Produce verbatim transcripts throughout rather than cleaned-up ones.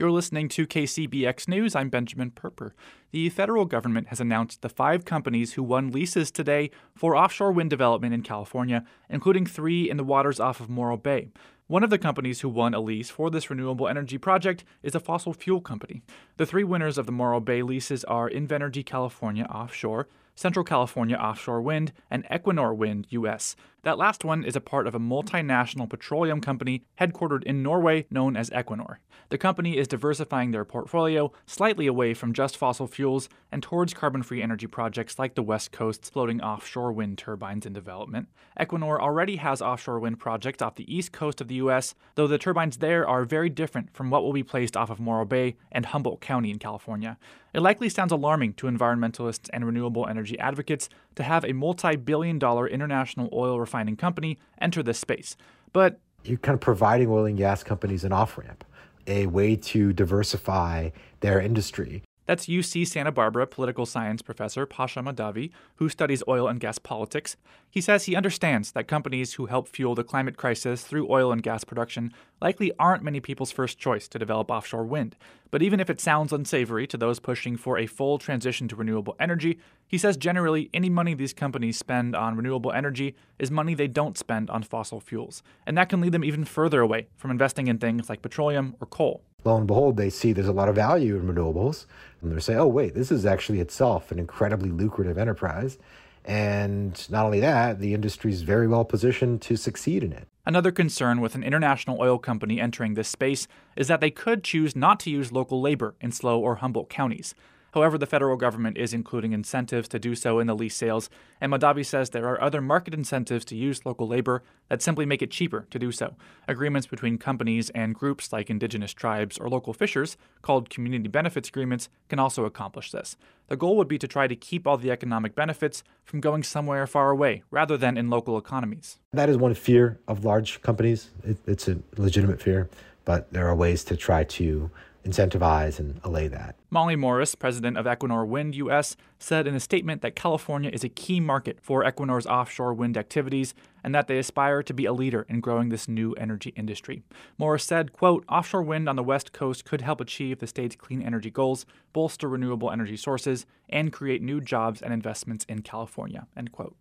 You're listening to K C B X News. I'm Benjamin Perper. The federal government has announced the five companies who won leases today for offshore wind development in California, including three in the waters off of Morro Bay. One of the companies who won a lease for this renewable energy project is a fossil fuel company. The three winners of the Morro Bay leases are Invenergy California Offshore, Central California Offshore Wind, and Equinor Wind U S That last one is a part of a multinational petroleum company headquartered in Norway known as Equinor. The company is diversifying their portfolio slightly away from just fossil fuels and towards carbon-free energy projects like the West Coast's floating offshore wind turbines in development. Equinor already has offshore wind projects off the east coast of the U S, though the turbines there are very different from what will be placed off of Morro Bay and Humboldt County in California. It likely sounds alarming to environmentalists and renewable energy advocates to have a multi-billion dollar international oil refining company enter this space. But you're kind of providing oil and gas companies an off-ramp, a way to diversify their industry. That's U C Santa Barbara political science professor Pasha Madavi, who studies oil and gas politics. He says he understands that companies who help fuel the climate crisis through oil and gas production likely aren't many people's first choice to develop offshore wind. But even if it sounds unsavory to those pushing for a full transition to renewable energy, he says generally any money these companies spend on renewable energy is money they don't spend on fossil fuels. And that can lead them even further away from investing in things like petroleum or coal. Lo and behold, they see there's a lot of value in renewables, and they say, oh, wait, this is actually itself an incredibly lucrative enterprise. And not only that, the industry is very well positioned to succeed in it. Another concern with an international oil company entering this space is that they could choose not to use local labor in Slow or Humboldt counties. However, the federal government is including incentives to do so in the lease sales, and Madavi says there are other market incentives to use local labor that simply make it cheaper to do so. Agreements between companies and groups like indigenous tribes or local fishers, called community benefits agreements, can also accomplish this. The goal would be to try to keep all the economic benefits from going somewhere far away, rather than in local economies. That is one fear of large companies. It, it's a legitimate fear, but there are ways to try to incentivize and allay that. Molly Morris, president of Equinor Wind U S, said in a statement that California is a key market for Equinor's offshore wind activities and that they aspire to be a leader in growing this new energy industry. Morris said, quote, offshore wind on the West Coast could help achieve the state's clean energy goals, bolster renewable energy sources, and create new jobs and investments in California, end quote.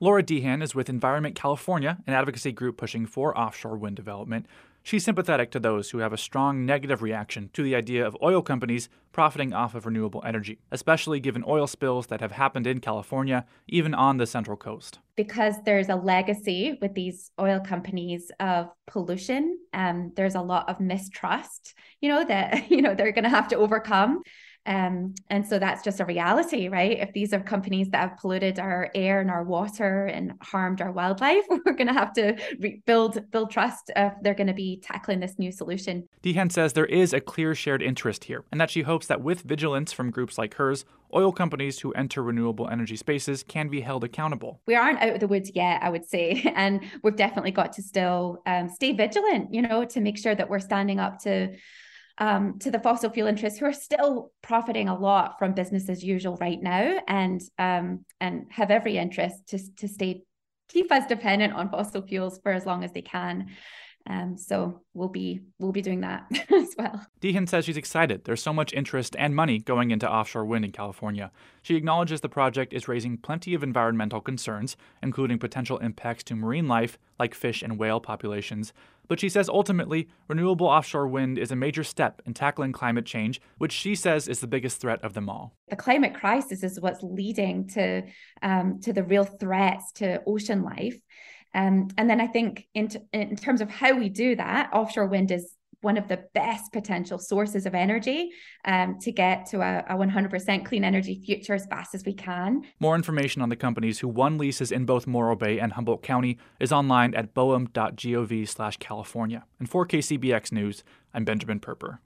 Laura Deehan is with Environment California, an advocacy group pushing for offshore wind development. She's sympathetic to those who have a strong negative reaction to the idea of oil companies profiting off of renewable energy, especially given oil spills that have happened in California, even on the Central Coast. Because there's a legacy with these oil companies of pollution, um, there's a lot of mistrust, you know, that, you know, they're going to have to overcome. Um, and so that's just a reality, right? If these are companies that have polluted our air and our water and harmed our wildlife, we're going to have to re- build, build trust if they're going to be tackling this new solution. Deehan says there is a clear shared interest here, and that she hopes that with vigilance from groups like hers, oil companies who enter renewable energy spaces can be held accountable. We aren't out of the woods yet, I would say, and we've definitely got to still um, stay vigilant, you know, to make sure that we're standing up to Um, to the fossil fuel interests who are still profiting a lot from business as usual right now, and um, and have every interest to to stay keep us dependent on fossil fuels for as long as they can. Um, so we'll be we'll be doing that as well. Deehan says she's excited. There's so much interest and money going into offshore wind in California. She acknowledges the project is raising plenty of environmental concerns, including potential impacts to marine life, like fish and whale populations. But she says ultimately, renewable offshore wind is a major step in tackling climate change, which she says is the biggest threat of them all. The climate crisis is what's leading to um, to the real threats to ocean life. Um, and then I think in, t- in terms of how we do that, offshore wind is one of the best potential sources of energy um, to get to a, a one hundred percent clean energy future as fast as we can. More information on the companies who won leases in both Morro Bay and Humboldt County is online at boem dot gov slash California. And for K C B X News, I'm Benjamin Perper.